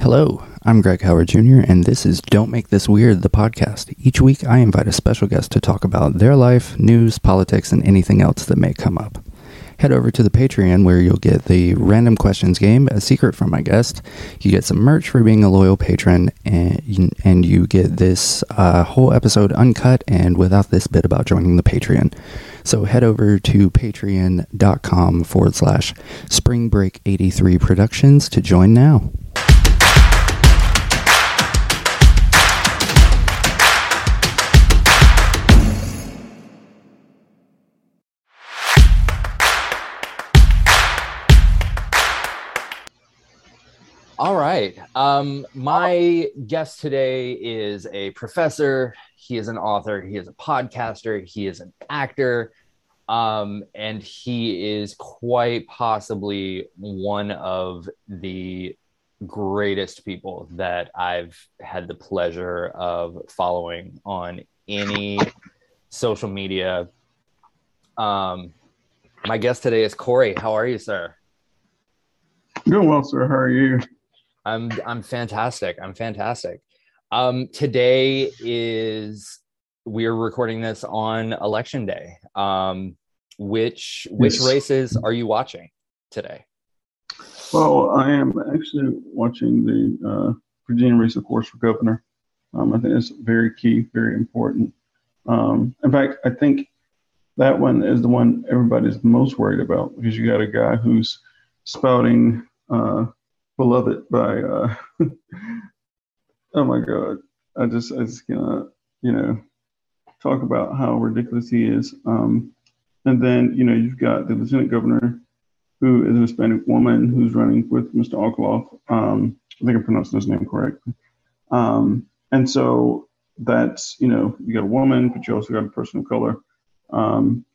Hello, I'm Greg Howard Jr., and this is Don't Make This Weird, the podcast. Each week, I invite a special guest to talk about their life, news, politics, and anything else that may come up. Head over to the Patreon, where you'll get the random questions game, a secret from my guest. You get some merch for being a loyal patron, and you get this whole episode uncut and without this bit about joining the Patreon. So head over to patreon.com/springbreak83productions to join now. All right. My guest today is a professor. He is an author. He is a podcaster. He is an actor. And he is quite possibly one of the greatest people that I've had the pleasure of following on any social media. My guest today is Corey. How are you, sir? Doing well, sir. How are you? I'm fantastic. Today is, we're recording this on election day. Which races are you watching today? Well, I am actually watching the Virginia race, of course, for governor. I think it's very key, very important. In fact, I think that one is the one everybody's most worried about, because you got a guy who's spouting beloved by oh my god, I just cannot talk about how ridiculous he is, and then you've got the lieutenant governor, who is a Hispanic woman who's running with Mr. Alcaloff. I think I'm pronouncing his name correctly, and so that's, you got a woman, but you also got a person of color,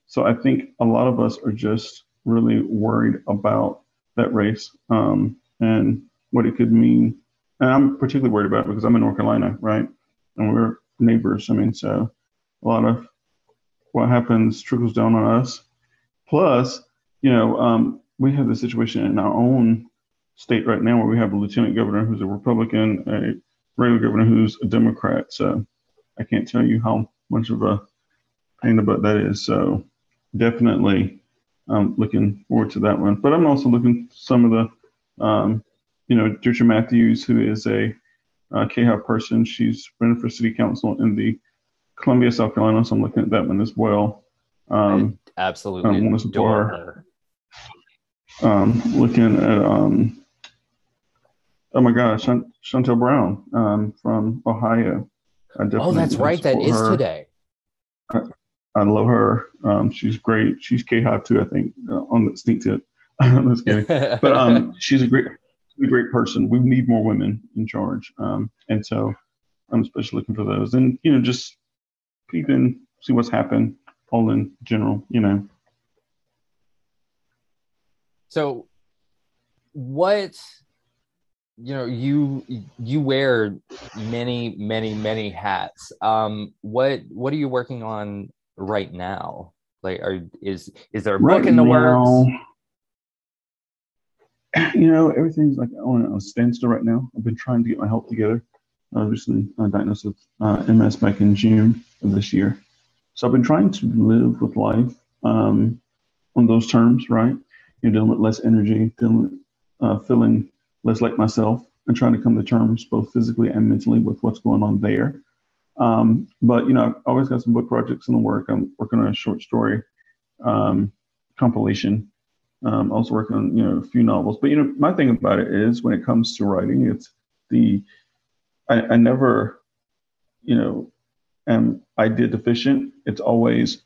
so I think a lot of us are just really worried about that race, and what it could mean. And I'm particularly worried about it because I'm in North Carolina, right? And we're neighbors. I mean, so a lot of what happens trickles down on us. Plus, we have the situation in our own state right now where we have a lieutenant governor who's a Republican, a regular governor who's a Democrat. So I can't tell you how much of a pain in the butt that is. So definitely I'm looking forward to that one. But I'm also looking for some of the Dertra Matthews, who is a KHOW person. She's running for city council in the Columbia, South Carolina, so I'm looking at that one as well. I absolutely want to support her. Looking at Chantel Brown from Ohio. That's right. That is her today. I love her. She's great. She's KHOW too, I think, on the sneak tip. I'm just kidding. But she's a great person. We need more women in charge. And so I'm especially looking for those. And, just peep in, see what's happened, all in general, So what, you wear many, many, many hats. What are you working on right now? Like, is there a book in the works? Everything's like on a standstill right now. I've been trying to get my health together. I was recently diagnosed with MS back in June of this year. So I've been trying to live with life on those terms, right? Dealing with less energy, dealing with feeling less like myself, and trying to come to terms both physically and mentally with what's going on there. But, I've always got some book projects in the work. I'm working on a short story compilation. I was working on, a few novels, but, my thing about it is when it comes to writing, it's I never, am idea deficient. It's always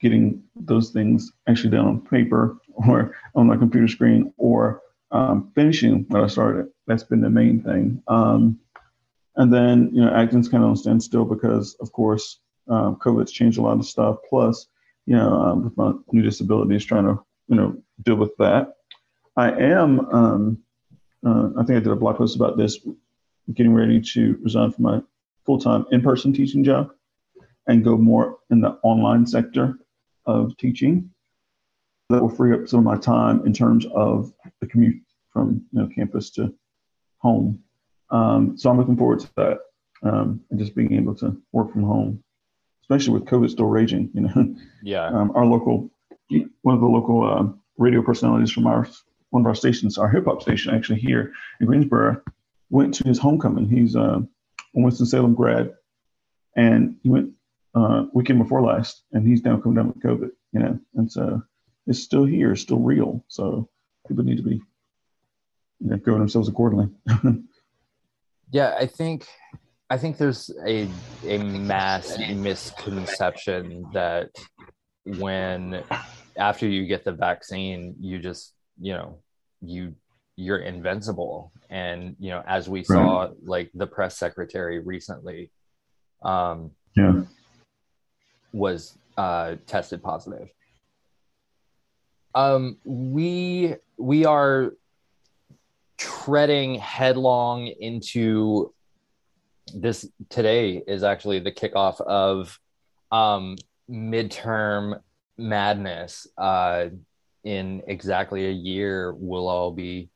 getting those things actually down on paper or on my computer screen or finishing what I started. That's been the main thing. And then, acting's kind of on standstill because, of course, COVID's changed a lot of stuff. Plus, with my new disabilities, trying to, deal with that. I am, I think I did a blog post about this, getting ready to resign from my full-time in-person teaching job and go more in the online sector of teaching. That will free up some of my time in terms of the commute from, campus to home. So I'm looking forward to that, and just being able to work from home, especially with COVID still raging, you know. Yeah. Our local, one of the local radio personalities from one of our stations, our hip hop station actually here in Greensboro, went to his homecoming. He's a Winston-Salem grad, and he went weekend before last, and he's now come down with COVID, you know, and so it's still here, it's still real. So people need to be, you know, govern themselves accordingly. Yeah, I think there's a mass misconception that when after you get the vaccine, you just, you know, you're invincible. And, you know, as we saw, like the press secretary recently, was tested positive. We are treading headlong into this. Today is actually the kickoff of midterm madness. In exactly a year, we'll all be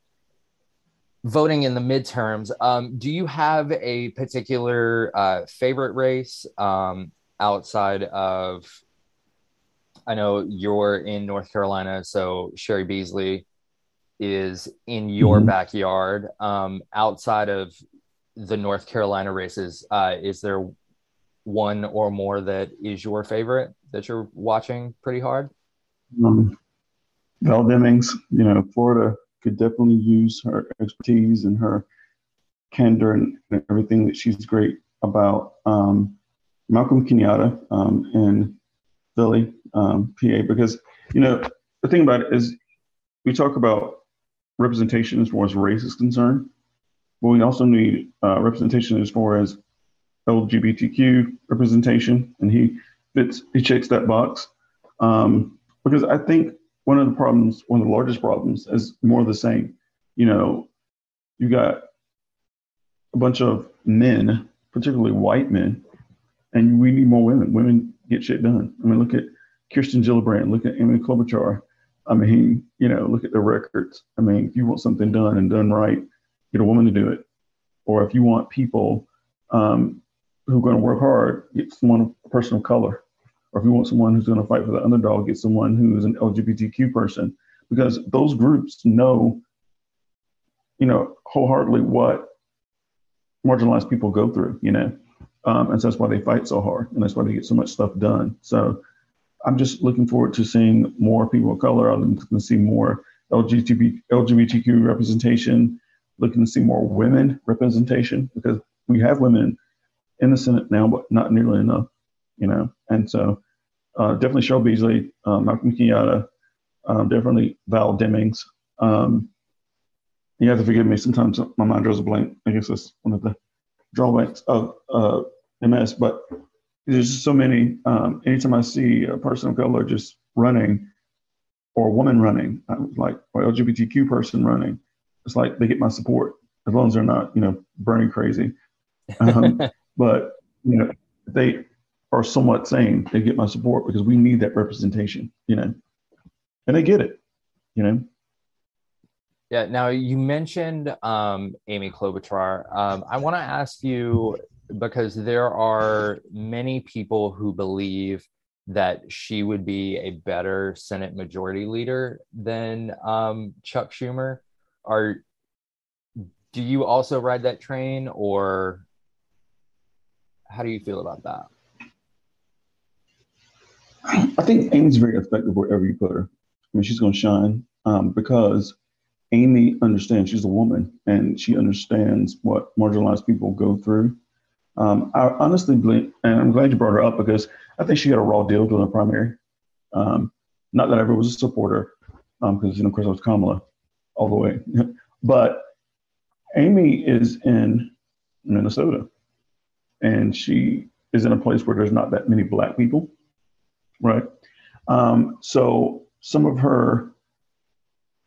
voting in the midterms. Do you have a particular favorite race outside of, I know you're in North Carolina, so Cheri Beasley is in your backyard. Outside of the North Carolina races, is there one or more that is your favorite that you're watching pretty hard? Val Demings, you know, Florida could definitely use her expertise and her candor and everything that she's great about. Malcolm Kenyatta in Philly, PA, because, you know, the thing about it is we talk about representation as far as race is concerned, but we also need representation as far as LGBTQ representation, and he checks that box. Because I think one of the largest problems is more of the same. You know, you got a bunch of men, particularly white men, and we need more women. Women get shit done. I mean, look at Kirsten Gillibrand, look at Amy Klobuchar. I mean, you know, look at their records. I mean, if you want something done and done right, get a woman to do it. Or if you want people who are going to work hard, get someone a person of color. Or if you want someone who's going to fight for the underdog, get someone who's an LGBTQ person, because those groups know, you know, wholeheartedly what marginalized people go through, you know, and so that's why they fight so hard, and that's why they get so much stuff done. So I'm just looking forward to seeing more people of color. I'm looking to see more LGBTQ representation. Looking to see more women representation, because we have women in the Senate now, but not nearly enough, you know. And so definitely Cheri Beasley, Malcolm Kenyatta, definitely Val Demings. You have to forgive me. Sometimes my mind draws a blank. I guess that's one of the drawbacks of MS. But there's just so many. Anytime I see a person of color just running, or a woman running, or LGBTQ person running, it's like they get my support, as long as they're not, you know, burning crazy. But, you know, they are somewhat sane. They get my support because we need that representation, you know, and they get it, you know. Yeah. Now you mentioned Amy Klobuchar. I want to ask you, because there are many people who believe that she would be a better Senate Majority Leader than Chuck Schumer. Do you also ride that train, or how do you feel about that? I think Amy's very effective wherever you put her. I mean, she's going to shine because Amy understands. She's a woman, and she understands what marginalized people go through. I honestly believe, and I'm glad you brought her up, because I think she got a raw deal during the primary. Not that I ever was a supporter, because, you know, of course I was Kamala all the way. But Amy is in Minnesota, and she is in a place where there's not that many Black people. Right. So some of her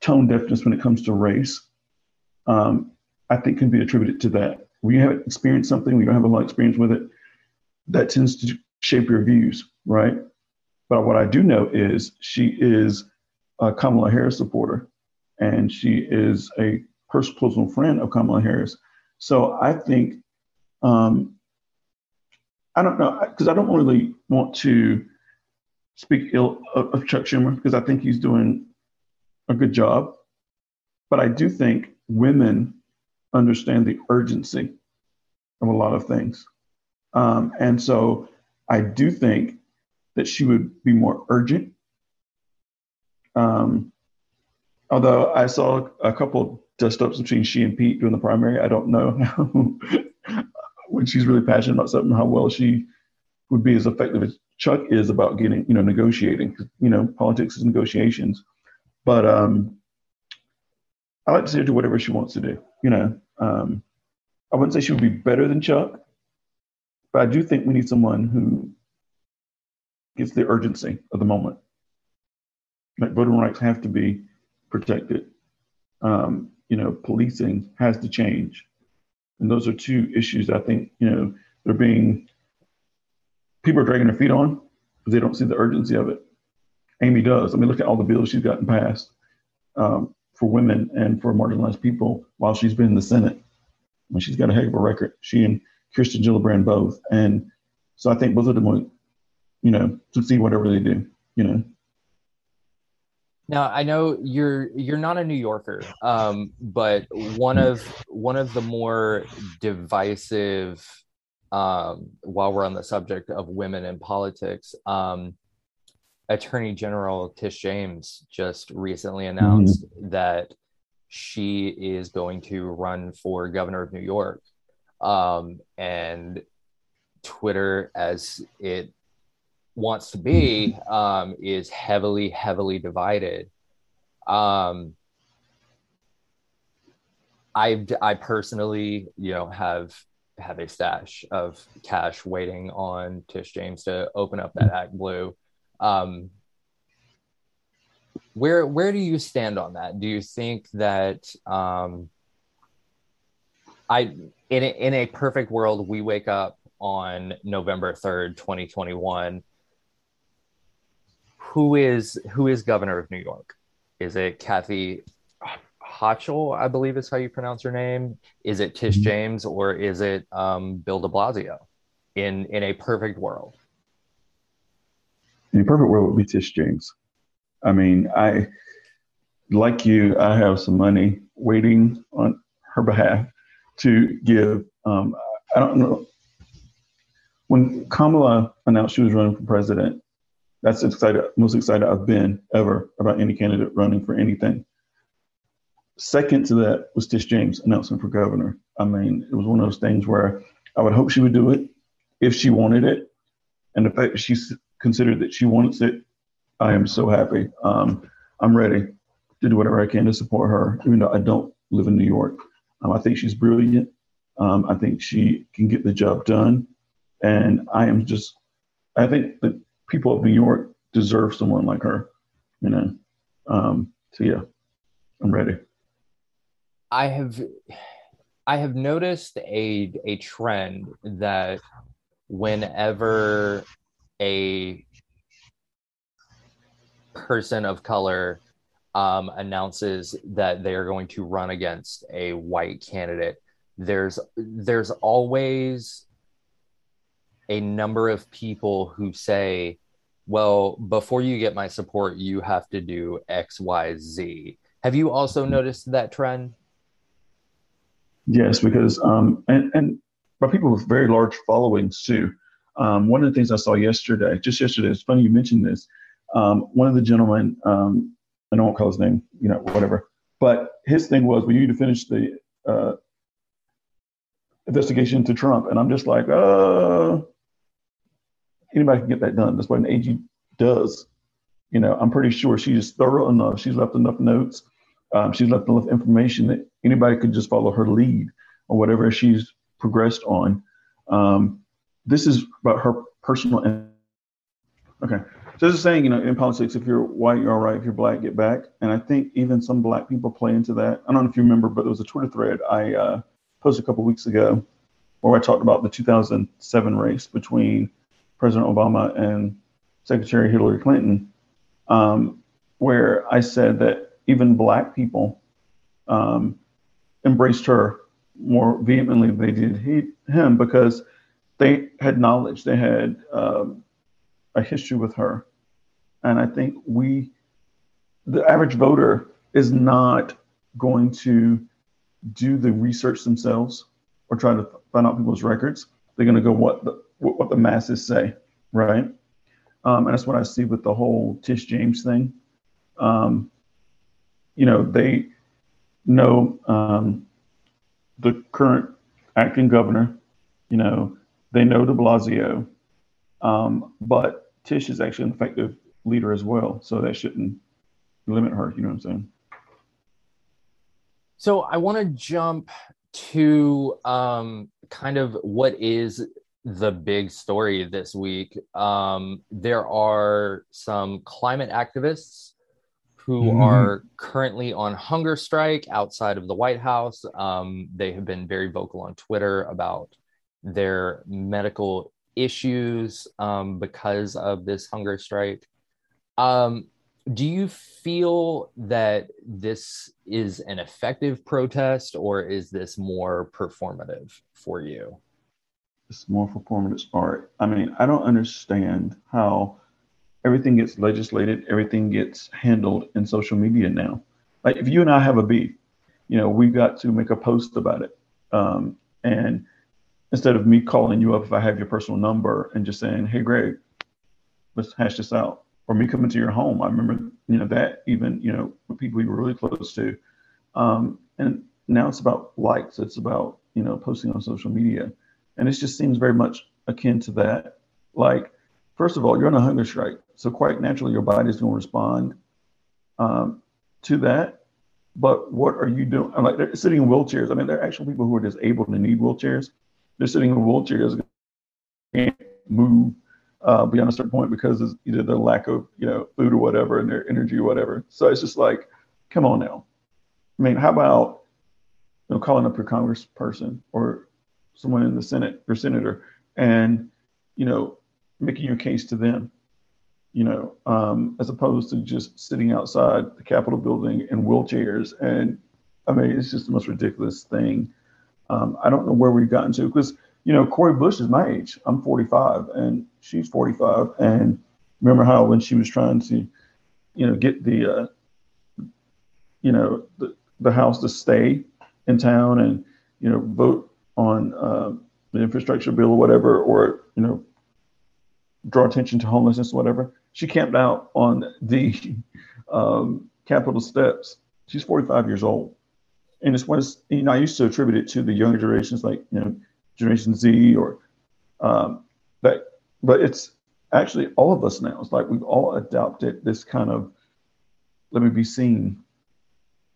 tone deafness when it comes to race, I think can be attributed to that. When you haven't experienced something, when you don't have a lot of experience with it, that tends to shape your views. Right. But what I do know is she is a Kamala Harris supporter, and she is a personal friend of Kamala Harris. So I think, I don't know, because I don't really want to speak ill of Chuck Schumer, because I think he's doing a good job. But I do think women understand the urgency of a lot of things. And so I do think that she would be more urgent. Although I saw a couple dust-ups between she and Pete during the primary. I don't know how, when she's really passionate about something, how well she would be as effective as Chuck is about getting, you know, negotiating. You know, politics is negotiations. But I like to see her do whatever she wants to do. You know, I wouldn't say she would be better than Chuck, but I do think we need someone who gets the urgency of the moment. Like, voting rights have to be protected. You know, policing has to change. And those are two issues I think, you know, they're being, people are dragging their feet on because they don't see the urgency of it. Amy does. I mean, look at all the bills she's gotten passed for women and for marginalized people while she's been in the Senate. I mean, she's got a heck of a record. She and Kirsten Gillibrand both. And so I think both of them will, you know, succeed whatever they do, you know. Now, I know you're not a New Yorker, but one of the more divisive, while we're on the subject of women in politics, Attorney General Tish James just recently announced that she is going to run for governor of New York, and Twitter, as it wants to be, is heavily divided. I personally, you know, have a stash of cash waiting on Tish James to open up that Act Blue. Where do you stand on that? Do you think that in a perfect world we wake up on November 3rd, 2021? Who is governor of New York? Is it Kathy Hochul, I believe is how you pronounce her name? Is it Tish James, or is it Bill de Blasio? In a perfect world. In a perfect world, it would be Tish James. I mean, I, like you, I have some money waiting on her behalf to give. I don't know. When Kamala announced she was running for president, that's the most excited I've been ever about any candidate running for anything. Second to that was Tish James announcing for governor. I mean, it was one of those things where I would hope she would do it if she wanted it. And the fact that she's considered that she wants it, I am so happy. I'm ready to do whatever I can to support her, even though I don't live in New York. I think she's brilliant. I think she can get the job done. And I think the people of New York deserve someone like her, you know? So yeah, I'm ready. I have noticed a trend that whenever a person of color announces that they are going to run against a white candidate, there's always a number of people who say, well, before you get my support, you have to do X, Y, Z. Have you also noticed that trend? Yes, because, and by people with very large followings too. One of the things I saw yesterday, it's funny you mentioned this. One of the gentlemen, and I won't call his name, you know, whatever, but his thing was, well, you need to finish the investigation to Trump. And I'm just like, anybody can get that done. That's what an AG does. You know, I'm pretty sure she's thorough enough. She's left enough notes. She's left enough information that anybody could just follow her lead or whatever she's progressed on. This is about her personal. Okay. So this is saying, you know, in politics, if you're white, you're all right. If you're black, get back. And I think even some black people play into that. I don't know if you remember, but there was a Twitter thread I posted a couple of weeks ago where I talked about the 2007 race between President Obama and Secretary Hillary Clinton, where I said that even black people embraced her more vehemently than they did him because they had knowledge, they had a history with her. And I think the average voter is not going to do the research themselves or try to find out people's records. They're going to go what the masses say, right? And that's what I see with the whole Tish James thing. They know the current acting governor, they know de Blasio, but Tish is actually an effective leader as well. So that shouldn't limit her, you know what I'm saying? So I want to jump to kind of what is the big story this week. There are some climate activists who are currently on hunger strike outside of the White House. They have been very vocal on Twitter about their medical issues because of this hunger strike. Do you feel that this is an effective protest, or is this more performative for you? It's more performative art. I mean, I don't understand how everything gets legislated, everything gets handled in social media now. Like if you and I have a beef, we've got to make a post about it. And instead of me calling you up if I have your personal number and just saying, hey, Greg, let's hash this out. Or me coming to your home. I remember, that even, with people you were really close to. And now it's about likes. It's about, posting on social media. And it just seems very much akin to that. Like, first of all, you're on a hunger strike. So quite naturally, your body's going to respond to that. But what are you doing? I'm like, they're sitting in wheelchairs. I mean, there are actual people who are disabled and need wheelchairs. They're sitting in wheelchairs, can't move beyond a certain point because of either their lack of, food or whatever, and their energy or whatever. So it's just like, come on now. I mean, how about, calling up your congressperson or someone in the Senate, your senator, and, making your case to them, as opposed to just sitting outside the Capitol building in wheelchairs. And I mean, it's just the most ridiculous thing. I don't know where we've gotten to because, Cori Bush is my age. I'm 45 and she's 45. And remember how when she was trying to, get the House to stay in town and, vote on the infrastructure bill or whatever, or, draw attention to homelessness, or whatever. She camped out on the Capitol steps. She's 45 years old. And it's what I used to attribute it to the younger generations, like, Generation Z or that, but it's actually all of us now. It's like we've all adopted this kind of let me be seen,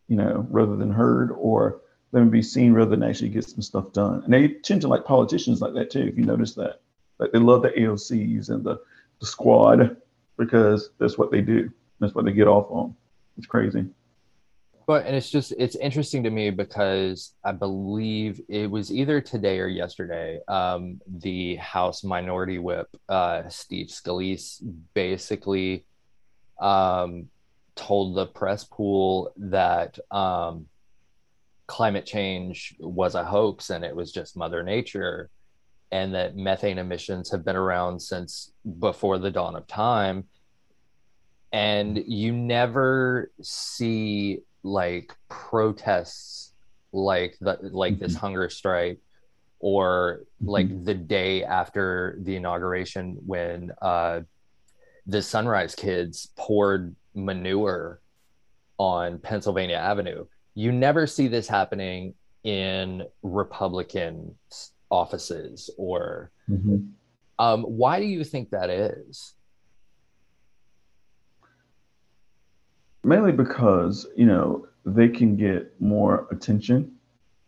rather than heard, or let me be seen rather than actually get some stuff done. And they tend to like politicians like that too, if you notice that. Like they love the AOCs and the squad because that's what they do. That's what they get off on. It's crazy. And it's interesting to me because I believe it was either today or yesterday, the House Minority Whip, Steve Scalise, basically told the press pool that climate change was a hoax and it was just Mother Nature, and that methane emissions have been around since before the dawn of time. And you never see like protests like this hunger strike or like the day after the inauguration when the Sunrise Kids poured manure on Pennsylvania Avenue. You never see this happening in Republican offices or why do you think that is? Mainly because, they can get more attention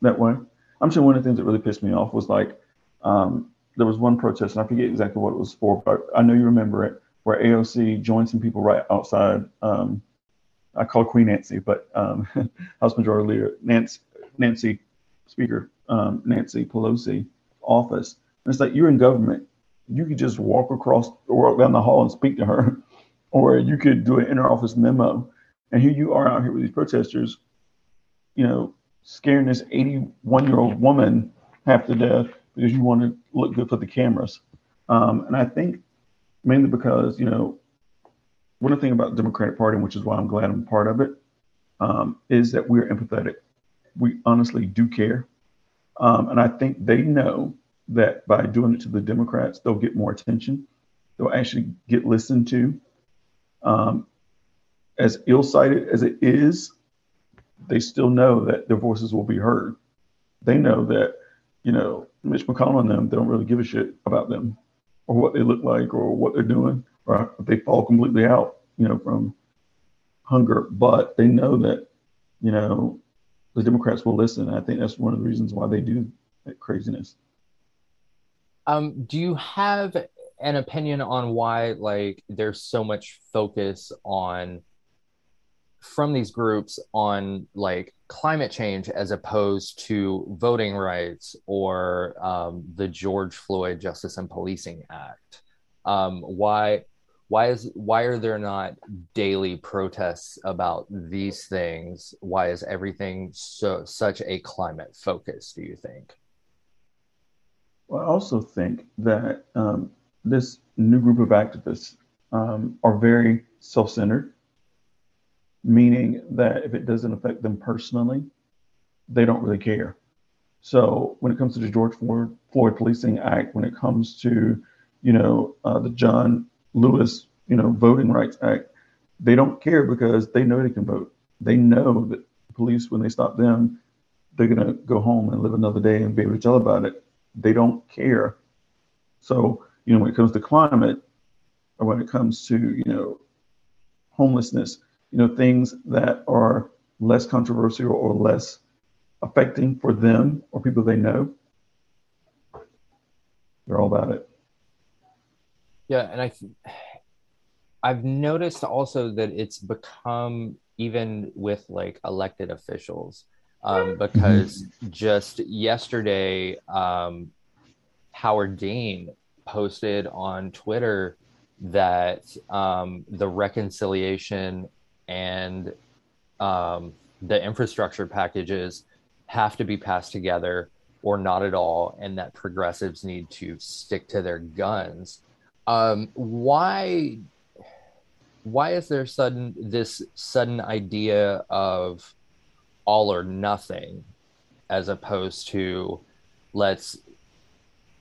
that way. I'm sure one of the things that really pissed me off was like, there was one protest, and I forget exactly what it was for, but I know you remember it, where AOC joined some people right outside. I call Queen Nancy, but House Majority Leader Nancy Speaker, Nancy Pelosi office. And it's like, you're in government. You could just walk down the hall and speak to her, or you could do an interoffice memo. And here you are out here with these protesters, scaring this 81-year-old woman half to death because you want to look good for the cameras. And I think mainly because, you know, one thing about the Democratic Party, which is why I'm glad I'm part of it, is that we're empathetic. We honestly do care. And I think they know that by doing it to the Democrats, they'll get more attention. They'll actually get listened to. As ill-sighted as it is, they still know that their voices will be heard. They know that, you know, Mitch McConnell and them, they don't really give a shit about them or what they look like or what they're doing, or if they fall completely out, you know, from hunger. But they know that, you know, the Democrats will listen. I think that's one of the reasons why they do that craziness. Do you have an opinion on why, like, there's so much focus on, from these groups, on like climate change as opposed to voting rights or the George Floyd Justice and Policing Act? Why are there not daily protests about these things? Why is everything such a climate focus, do you think? Well, I also think that this new group of activists are very self-centered, meaning that if it doesn't affect them personally, they don't really care. So when it comes to the George Floyd Policing Act, when it comes to, you know, the John Lewis, you know, Voting Rights Act, they don't care because they know they can vote. They know that the police, when they stop them, they're going to go home and live another day and be able to tell about it. They don't care. So, you know, when it comes to climate or when it comes to, you know, homelessness, you know, things that are less controversial or less affecting for them or people they know, they're all about it. Yeah, and I've noticed also that it's become, even with like elected officials, because just yesterday, Howard Dean posted on Twitter that the reconciliation and the infrastructure packages have to be passed together or not at all, and that progressives need to stick to their guns. Why is there this sudden idea of all or nothing, as opposed to, let's,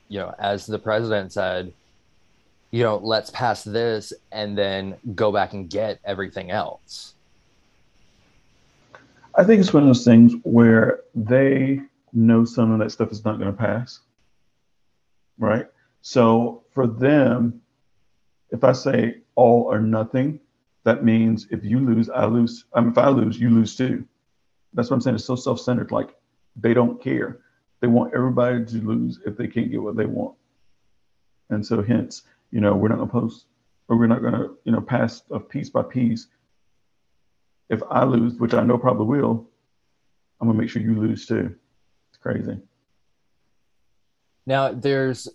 you know, as the president said, you know, let's pass this and then go back and get everything else? I think it's one of those things where they know some of that stuff is not going to pass, right? So for them, if I say all or nothing, that means if you lose, I lose. I mean, if I lose, you lose too. That's what I'm saying. It's so self-centered. Like, they don't care. They want everybody to lose if they can't get what they want. And so hence, you know, we're not going to post, or we're not going to, you know, pass stuff piece by piece. If I lose, which I know probably will, I'm going to make sure you lose too. It's crazy. Now, there's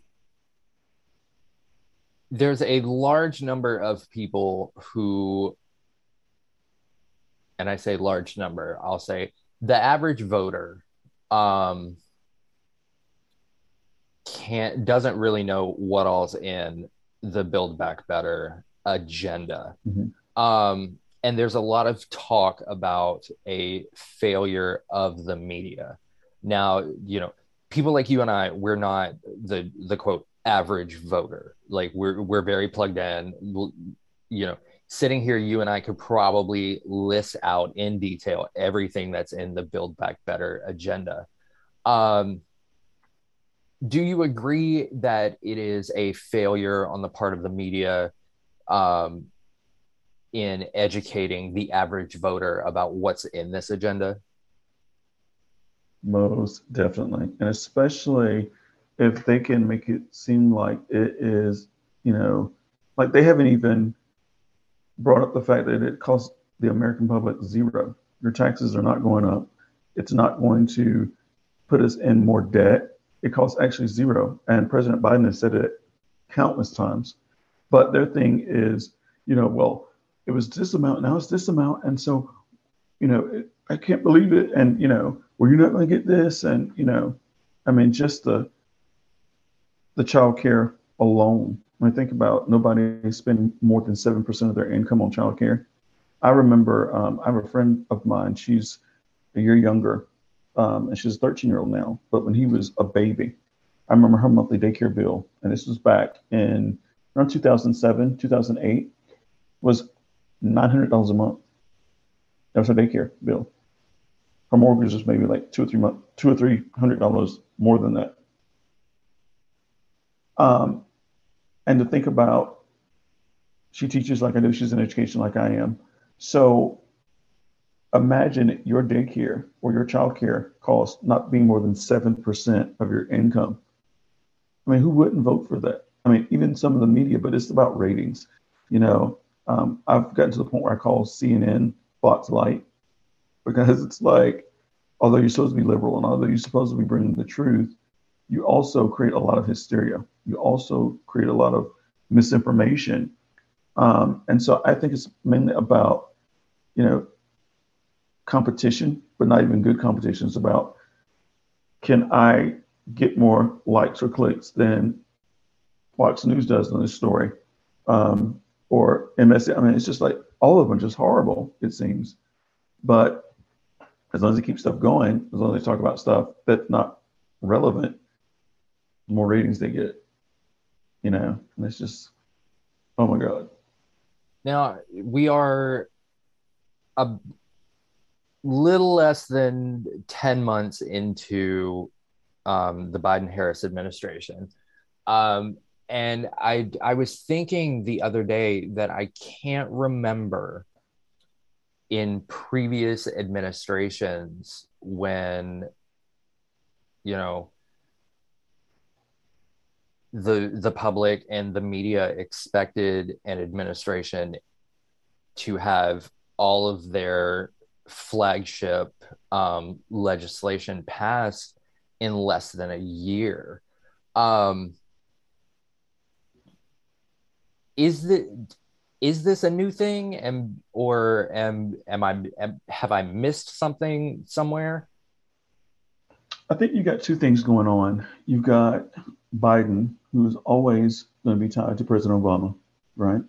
a large number of people who, and I say large number, I'll say the average voter doesn't really know what all's in the Build Back Better agenda. Mm-hmm. And there's a lot of talk about a failure of the media. Now, you know, people like you and I, we're not the quote average voter. Like, we're very plugged in. You know, sitting here, you and I could probably list out in detail everything that's in the Build Back Better agenda. Do you agree that it is a failure on the part of the media in educating the average voter about what's in this agenda? Most definitely. And especially if they can make it seem like it is, you know, like they haven't even brought up the fact that it costs the American public zero. Your taxes are not going up. It's not going to put us in more debt. It costs actually zero. And President Biden has said it countless times. But their thing is, you know, well, it was this amount, now it's this amount. And so, you know, I can't believe it. And, you know, well, you're not going to get this. And, you know, I mean, just the child care alone. When I think about nobody spending more than 7% of their income on child care. I remember I have a friend of mine. She's a year younger, and she's a 13-year-old now. But when he was a baby, I remember her monthly daycare bill, and this was back in around 2007, 2008, was $900 a month. That was her daycare bill. Her mortgage was maybe like $200 or $300 more than that. And to think about, she teaches like I do, she's in education like I am. So imagine your daycare or your childcare cost not being more than 7% of your income. I mean, who wouldn't vote for that? I mean, even some of the media, but it's about ratings. You know, I've gotten to the point where I call CNN Fox Light, because it's like, although you're supposed to be liberal and although you're supposed to be bringing the truth, you also create a lot of hysteria. You also create a lot of misinformation. And so I think it's mainly about, you know, competition, but not even good competition. It's about, can I get more likes or clicks than Fox News does on this story? Or MSN. I mean, it's just like all of them just horrible, it seems. But as long as they keep stuff going, as long as they talk about stuff that's not relevant, the more ratings they get, you know, and it's just, oh my God. Now we are a little less than 10 months into the Biden-Harris administration. And I was thinking the other day that I can't remember in previous administrations when, you know, the public and the media expected an administration to have all of their flagship legislation passed in less than a year. Is this a new thing, or have I missed something somewhere? I think you got two things going on. You've got Biden, who is always going to be tied to President Obama, right?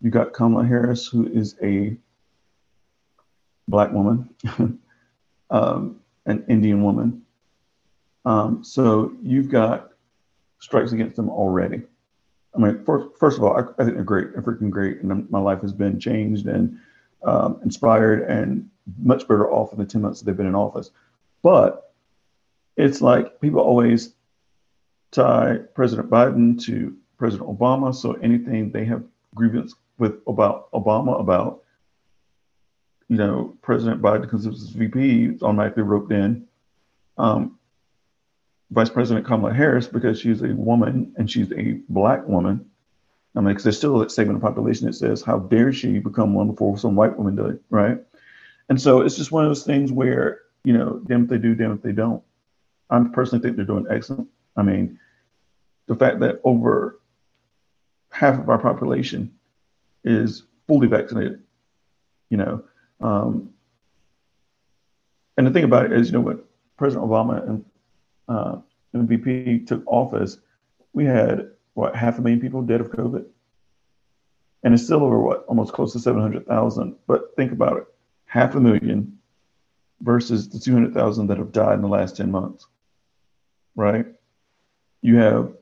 You got Kamala Harris, who is a Black woman, an Indian woman. So you've got strikes against them already. I mean, first of all, I think they're great. They're freaking great. And my life has been changed and inspired and much better off in the 10 months that they've been in office. But it's like people always tie President Biden to President Obama. So anything they have grievance with about Obama about, you know, President Biden considers his VP, is automatically roped in. Vice President Kamala Harris, because she's a woman and she's a Black woman. I mean, because there's still that segment of the population that says, how dare she become one before some white woman did, right? And so it's just one of those things where, you know, damn if they do, damn if they don't. I personally think they're doing excellent. I mean, the fact that over half of our population is fully vaccinated, you know. And the thing about it is, you know, when President Obama and MVP took office, we had, what, 500,000 people dead of COVID? And it's still over, what, almost close to 700,000. But think about it, 500,000 versus the 200,000 that have died in the last 10 months, right? You have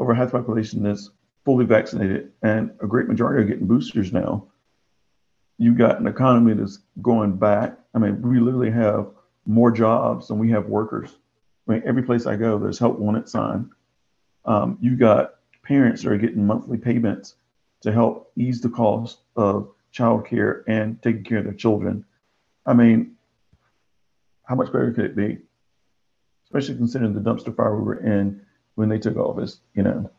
over half the population that's fully vaccinated, and a great majority are getting boosters now. You've got an economy that's going back. I mean, we literally have more jobs than we have workers. I mean, every place I go, there's help wanted sign. You've got parents that are getting monthly payments to help ease the cost of childcare and taking care of their children. I mean, how much better could it be? Especially considering the dumpster fire we were in when they took office, you know.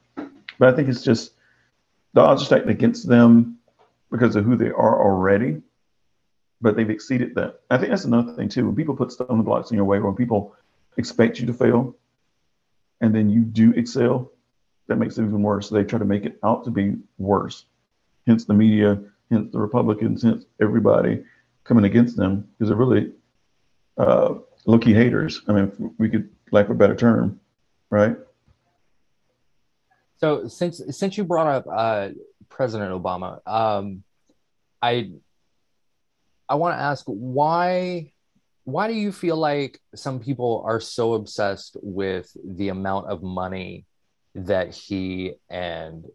But I think it's just the odds are stacked against them because of who they are already, but they've exceeded that. I think that's another thing, too. When people put stumbling blocks in your way, when people expect you to fail, and then you do excel, that makes it even worse. So they try to make it out to be worse. Hence the media, hence the Republicans, hence everybody coming against them, because they're really low-key haters. I mean, we could, lack of a better term, right? So since you brought up President Obama, I want to ask why do you feel like some people are so obsessed with the amount of money that he and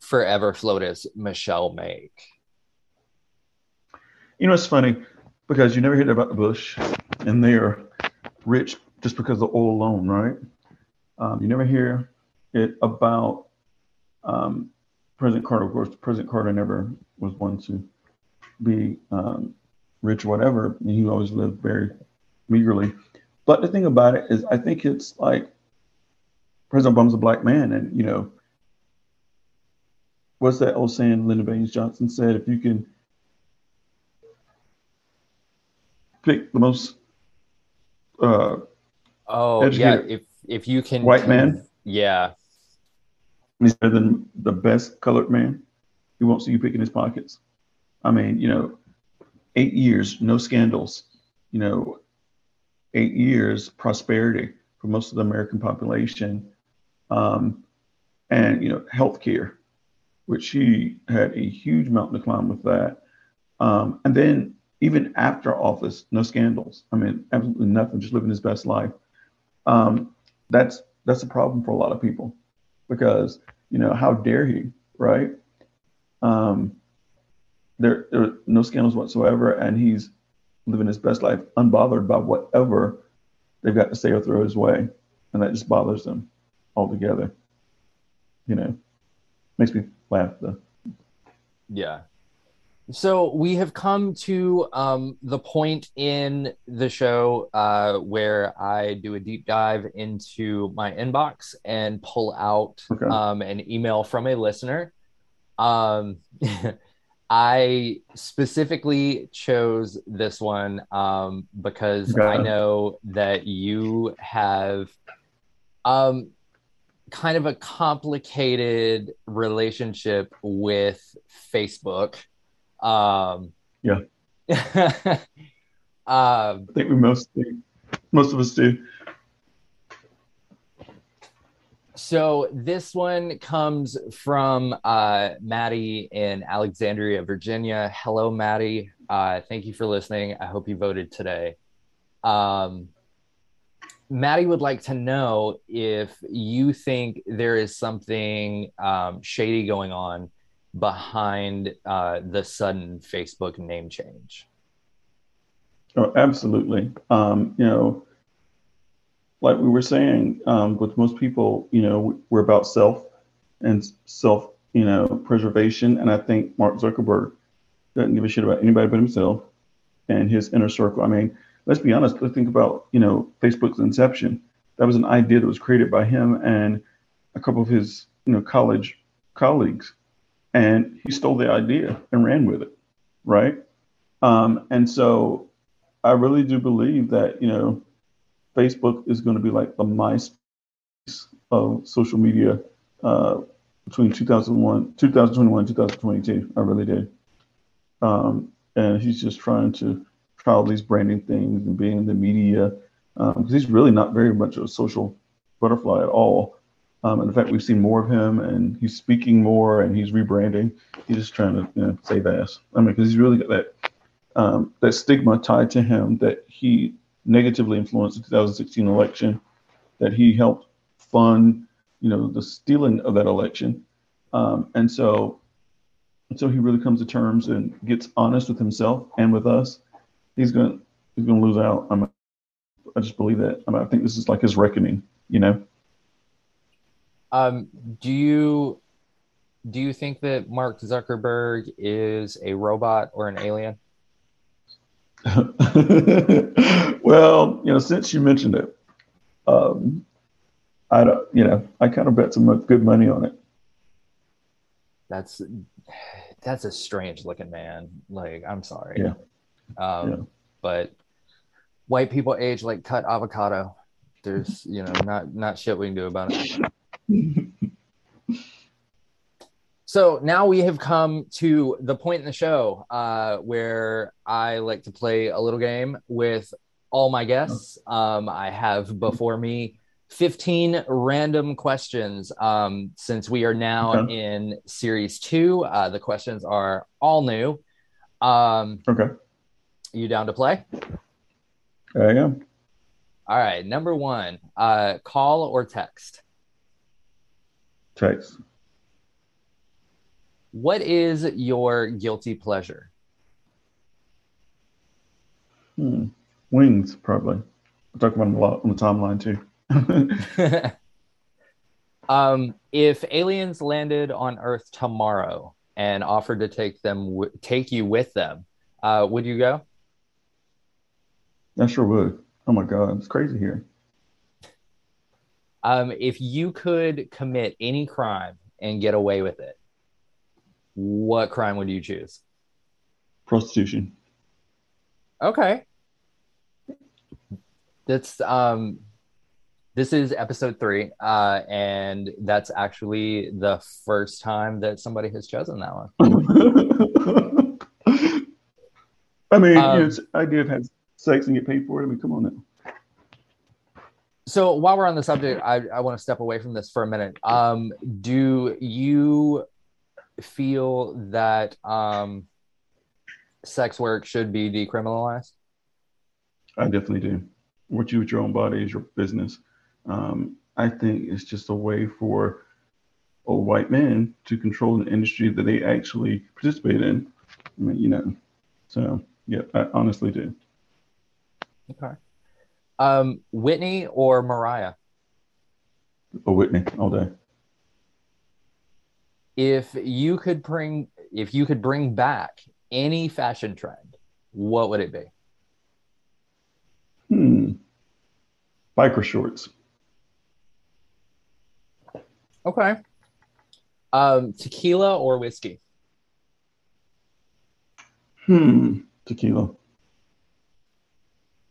forever FLOTUS Michelle make? You know, it's funny because you never hear about the Bush and they are rich just because of oil alone, right? You never hear it about President Carter. Of course, President Carter never was one to be rich or whatever. He always lived very meagerly. But the thing about it is, I think it's like President Obama's a black man. And, you know, what's that old saying Lyndon Baines Johnson said? If you can pick the most educated if you can white man, yeah, he's better than the best colored man. He won't see you picking his pockets. I mean, you know, 8 years, no scandals, you know, 8 years, prosperity for most of the American population. And, you know, healthcare, which he had a huge mountain to climb with that. And then even after office, no scandals. I mean, absolutely nothing, just living his best life. That's a problem for a lot of people because, you know, how dare he, right? There are no scandals whatsoever, and he's living his best life unbothered by whatever they've got to say or throw his way, and that just bothers them altogether. You know, makes me laugh though. Yeah. So we have come to the point in the show where I do a deep dive into my inbox and pull out an email from a listener. I specifically chose this one because I know that you have kind of a complicated relationship with Facebook. Yeah. I think we most of us do. So this one comes from Maddie in Alexandria, Virginia. Hello, Maddie. Thank you for listening. I hope you voted today. Maddie would like to know if you think there is something shady going on behind the sudden Facebook name change. Oh, absolutely. You know, like we were saying, with most people, you know, we're about self and self, you know, preservation. And I think Mark Zuckerberg doesn't give a shit about anybody but himself and his inner circle. I mean, let's be honest. Let's think about, you know, Facebook's inception. That was an idea that was created by him and a couple of his, you know, college colleagues. And he stole the idea and ran with it, right? And so I really do believe that, you know, Facebook is going to be like the MySpace of social media between 2021, 2022. I really do. And he's just trying to try all these branding things and being in the media because he's really not very much of a social butterfly at all. And in fact, we've seen more of him, and he's speaking more, and he's rebranding. He's just trying to, you know, save ass. I mean, because he's really got that that stigma tied to him that he negatively influenced the 2016 election, that he helped fund, you know, the stealing of that election. And so until he really comes to terms and gets honest with himself and with us, he's gonna lose out. I just believe that. I mean, I think this is like his reckoning, you know. Do you think that Mark Zuckerberg is a robot or an alien? Well, you know, since you mentioned it, I don't. You know, I kind of bet some good money on it. That's a strange looking man. Like, I'm sorry. Yeah. But white people age like cut avocado. There's, you know, not shit we can do about it. So now we have come to the point in the show where I like to play a little game with all my guests. I have before me 15 random questions. Since we are now in series 2, the questions are all new. You down to play? I am. All right. Number 1, call or text? Text. What is your guilty pleasure? Wings, probably. I talk about them a lot on the timeline, too. If aliens landed on Earth tomorrow and offered to take you with them, would you go? I sure would. Oh, my God. It's crazy here. If you could commit any crime and get away with it, what crime would you choose? Prostitution. Okay. That's this is episode 3, and that's actually the first time that somebody has chosen that one. I mean, it's the idea of having sex and get paid for it. I mean, come on now. So while we're on the subject, I want to step away from this for a minute. Do you feel that sex work should be decriminalized? I definitely do. What you do with your own body is your business. I think it's just a way for old white men to control an industry that they actually participate in. I mean, you know, so yeah, I honestly do. Okay. Whitney or Mariah? Oh, Whitney all day. If you could bring back any fashion trend, what would it be? Biker shorts. Okay. Tequila or whiskey? Tequila.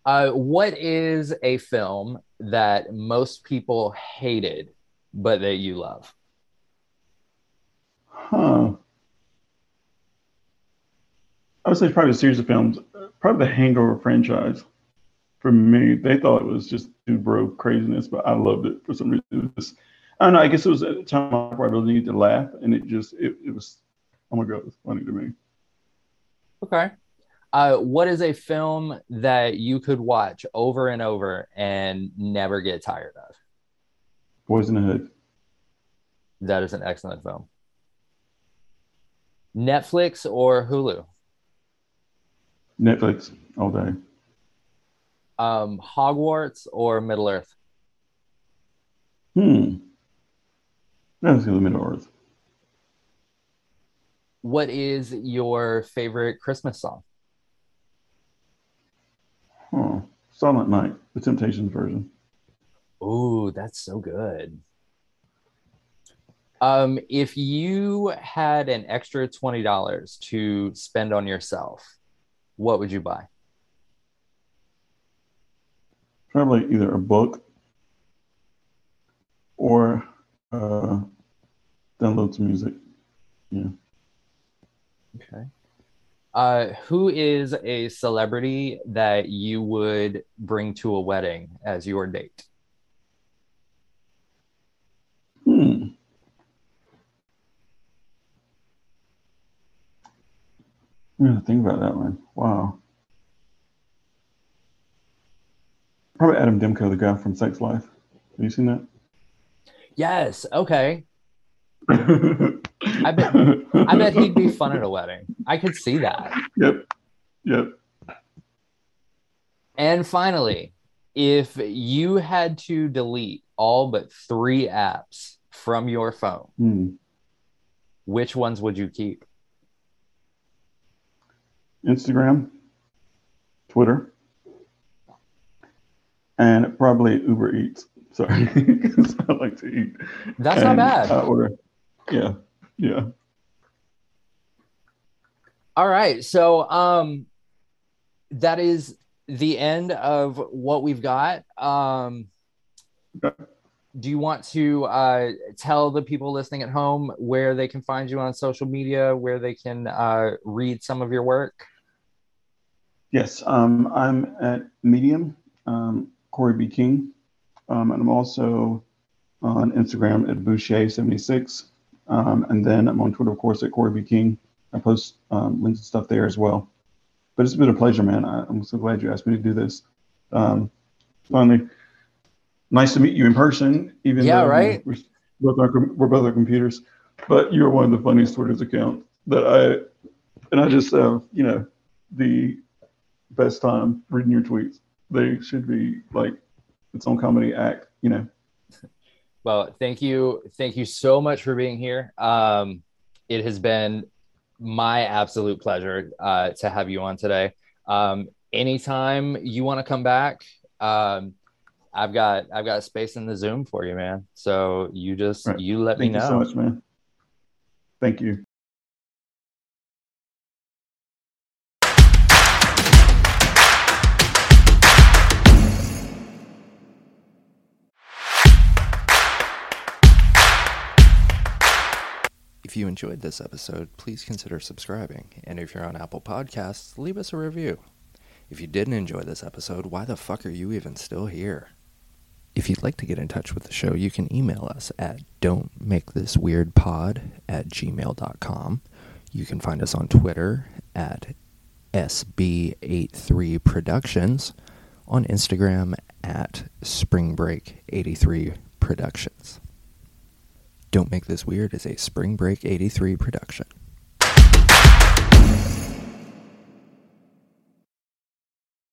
What is a film that most people hated but that you love? I would say probably a series of films, probably the Hangover franchise. For me, they thought it was just dude bro craziness, but I loved it for some reason. It was, I don't know. I guess it was at a time I probably needed to laugh, and it was, oh my God, it was funny to me. Okay. What is a film that you could watch over and over and never get tired of? Boys in the Hood. That is an excellent film. Netflix or Hulu? Netflix all day. Hogwarts or Middle Earth? That's going to Middle Earth. What is your favorite Christmas song? Silent Night, the Temptations version. Ooh, that's so good. If you had an extra $20 to spend on yourself, what would you buy? Probably either a book or download some music. Yeah. Okay. Who is a celebrity that you would bring to a wedding as your date? I'm going to think about that one. Wow. Probably Adam Demko, the guy from Sex Life. Have you seen that? Yes. Okay. I bet he'd be fun at a wedding. I could see that. Yep. And finally, if you had to delete all but 3 apps from your phone, which ones would you keep? Instagram, Twitter, and probably Uber Eats. Sorry, because I like to eat. That's not bad. Yeah. All right. So that is the end of what we've got. Do you want to tell the people listening at home where they can find you on social media, where they can read some of your work? Yes, I'm at Medium, Corey B. King, and I'm also on Instagram at Boucher76, and then I'm on Twitter, of course, at Corey B. King. I post links and stuff there as well. But it's been a pleasure, man. I'm so glad you asked me to do this. Finally, nice to meet you in person, even though right? we're both on computers. But you're one of the funniest Twitter's accounts that I just, you know, the best time reading your tweets. They should be like its own comedy act, you know. Well, thank you. Thank you so much for being here. It has been my absolute pleasure to have you on today. Anytime you want to come back, I've got space in the Zoom for you, man. So you just, you let me know. Thank you so much, man. Thank you. If you enjoyed this episode, please consider subscribing. And if you're on Apple Podcasts, leave us a review. If you didn't enjoy this episode, why the fuck are you even still here? If you'd like to get in touch with the show, you can email us at don'tmakethisweirdpod@gmail.com. You can find us on Twitter at SB83productions, on Instagram at springbreak83productions. Don't Make This Weird is a Spring Break 83 production.